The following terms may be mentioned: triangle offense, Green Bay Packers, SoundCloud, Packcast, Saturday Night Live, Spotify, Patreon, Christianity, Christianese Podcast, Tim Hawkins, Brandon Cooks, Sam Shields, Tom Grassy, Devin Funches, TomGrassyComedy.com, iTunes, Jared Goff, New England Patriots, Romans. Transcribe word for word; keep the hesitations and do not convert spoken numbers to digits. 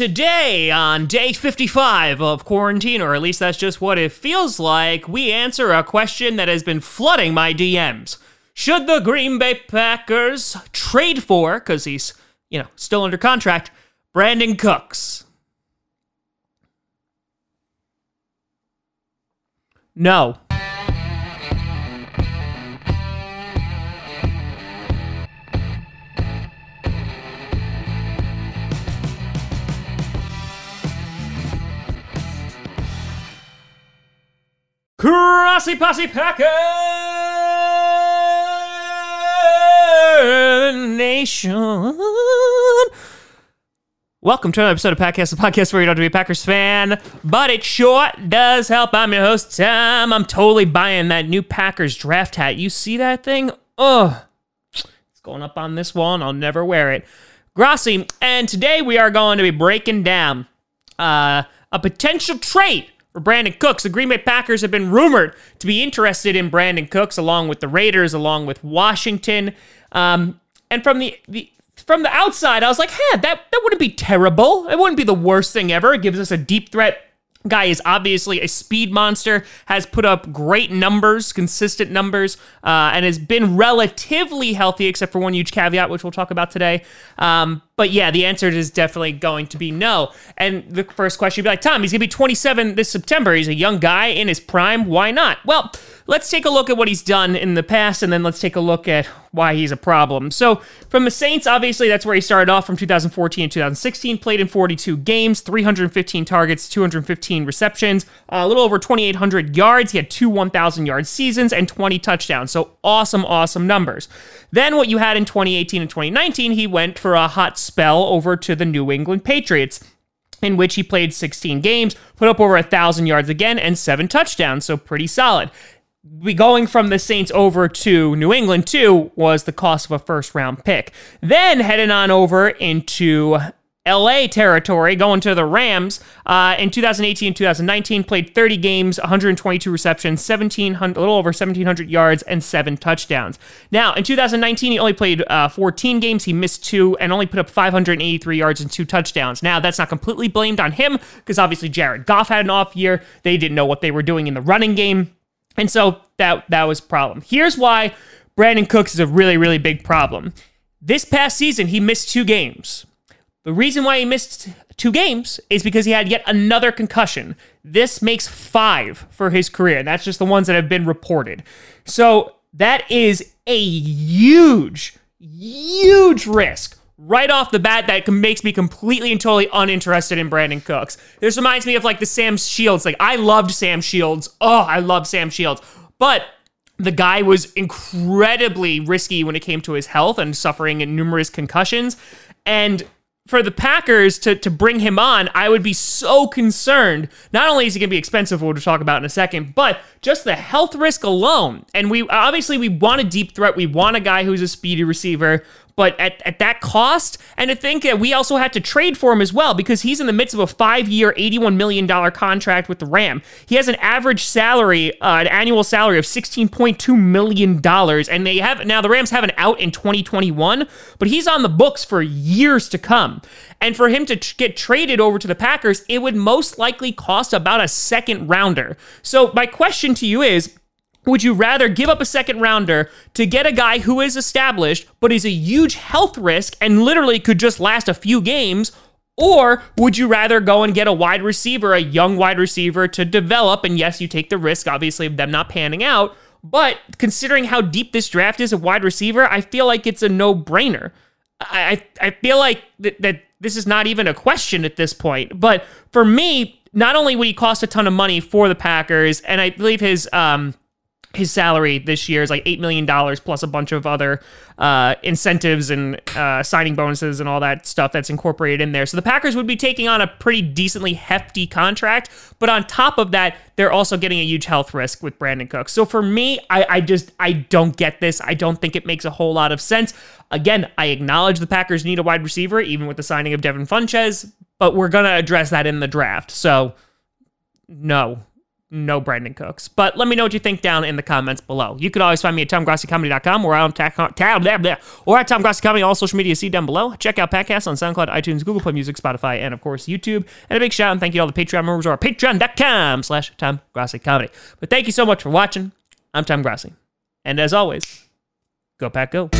today on day fifty-five of quarantine, or at least that's just what it feels like, we answer a question that has been flooding my D Ms. Should the Green Bay Packers trade for, because he's, you know, still under contract, Brandon Cooks? No. Crossy Posse Packer Nation. Welcome to another episode of Packcast, the podcast where you don't have to be a Packers fan, but it sure does help. I'm your host, Tom. I'm totally buying that new Packers draft hat. You see that thing? Ugh. It's going up on this wall, and I'll never wear it. Grassi, and today we are going to be breaking down uh, a potential trade for Brandon Cooks. The Green Bay Packers have been rumored to be interested in Brandon Cooks, along with the Raiders, along with Washington. Um, and from the, the from the outside, I was like, hey, that, that wouldn't be terrible. It wouldn't be the worst thing ever. It gives us a deep threat. Guy is obviously a speed monster, has put up great numbers, consistent numbers, uh, and has been relatively healthy, except for one huge caveat, which we'll talk about today. Um, but yeah, the answer is definitely going to be no. And the first question would be like, Tom, he's going to be twenty-seven this September. He's a young guy in his prime. Why not? Well, let's take a look at what he's done in the past, and then let's take a look at why he's a problem. So from the Saints, obviously, that's where he started off from two thousand fourteen and two thousand sixteen, played in forty-two games, three hundred fifteen targets, two hundred fifteen receptions, a little over twenty-eight hundred yards. He had two one thousand-yard seasons and twenty touchdowns. So awesome, awesome numbers. Then what you had in twenty eighteen and twenty nineteen, he went for a hot spell over to the New England Patriots, in which he played sixteen games, put up over one thousand yards again, and seven touchdowns. So pretty solid. We going from the Saints over to New England, too, was the cost of a first-round pick. Then heading on over into L A territory, going to the Rams, uh, in two thousand eighteen, two thousand nineteen, played thirty games, one hundred twenty-two receptions, seventeen hundred, a little over seventeen hundred yards, and seven touchdowns. Now, in two thousand nineteen, he only played uh, fourteen games. He missed two and only put up five hundred eighty-three yards and two touchdowns. Now, that's not completely blamed on him, because obviously Jared Goff had an off year. They didn't know what they were doing in the running game. And so that that was a problem. Here's why Brandon Cooks is a really, really big problem. This past season, he missed two games. The reason why he missed two games is because he had yet another concussion. This makes five for his career, and that's just the ones that have been reported. So that is a huge, huge risk right off the bat that makes me completely and totally uninterested in Brandon Cooks. This reminds me of like the Sam Shields. Like, I loved Sam Shields. Oh, I love Sam Shields. But the guy was incredibly risky when it came to his health and suffering numerous concussions. And for the Packers to, to bring him on, I would be so concerned. Not only is he going to be expensive, we'll talk about in a second, but just the health risk alone. And we obviously, we want a deep threat. We want a guy who's a speedy receiver. But at, at that cost, and to think that we also had to trade for him as well, because he's in the midst of a five-year, eighty-one million dollars contract with the Ram. He has an average salary, uh, an annual salary of sixteen point two million dollars, and they have now the Rams have an out in twenty twenty-one, but he's on the books for years to come. And for him to tr- get traded over to the Packers, it would most likely cost about a second rounder. So my question to you is, would you rather give up a second rounder to get a guy who is established but is a huge health risk and literally could just last a few games, or would you rather go and get a wide receiver, a young wide receiver to develop? And yes, you take the risk, obviously, of them not panning out, but considering how deep this draft is at wide receiver, I feel like it's a no-brainer. I I feel like th- that this is not even a question at this point. But for me, not only would he cost a ton of money for the Packers, and I believe his... um. His salary this year is like eight million dollars plus a bunch of other uh, incentives and uh, signing bonuses and all that stuff that's incorporated in there. So the Packers would be taking on a pretty decently hefty contract. But on top of that, they're also getting a huge health risk with Brandon Cooks. So for me, I, I just, I don't get this. I don't think it makes a whole lot of sense. Again, I acknowledge the Packers need a wide receiver, even with the signing of Devin Funches, but we're going to address that in the draft. So no, no Brandon Cooks. But let me know what you think down in the comments below. You could always find me at Tom Grassy Comedy dot com or on ta- ta- blah, blah, or at TomGrassyComedy, all social media you see down below. Check out Packcast on SoundCloud, iTunes, Google Play Music, Spotify, and of course YouTube. And a big shout out and thank you to all the Patreon members or Patreon.com slash TomGrassyComedy. But thank you so much for watching. I'm Tom Grassi. And as always, go Pack Go.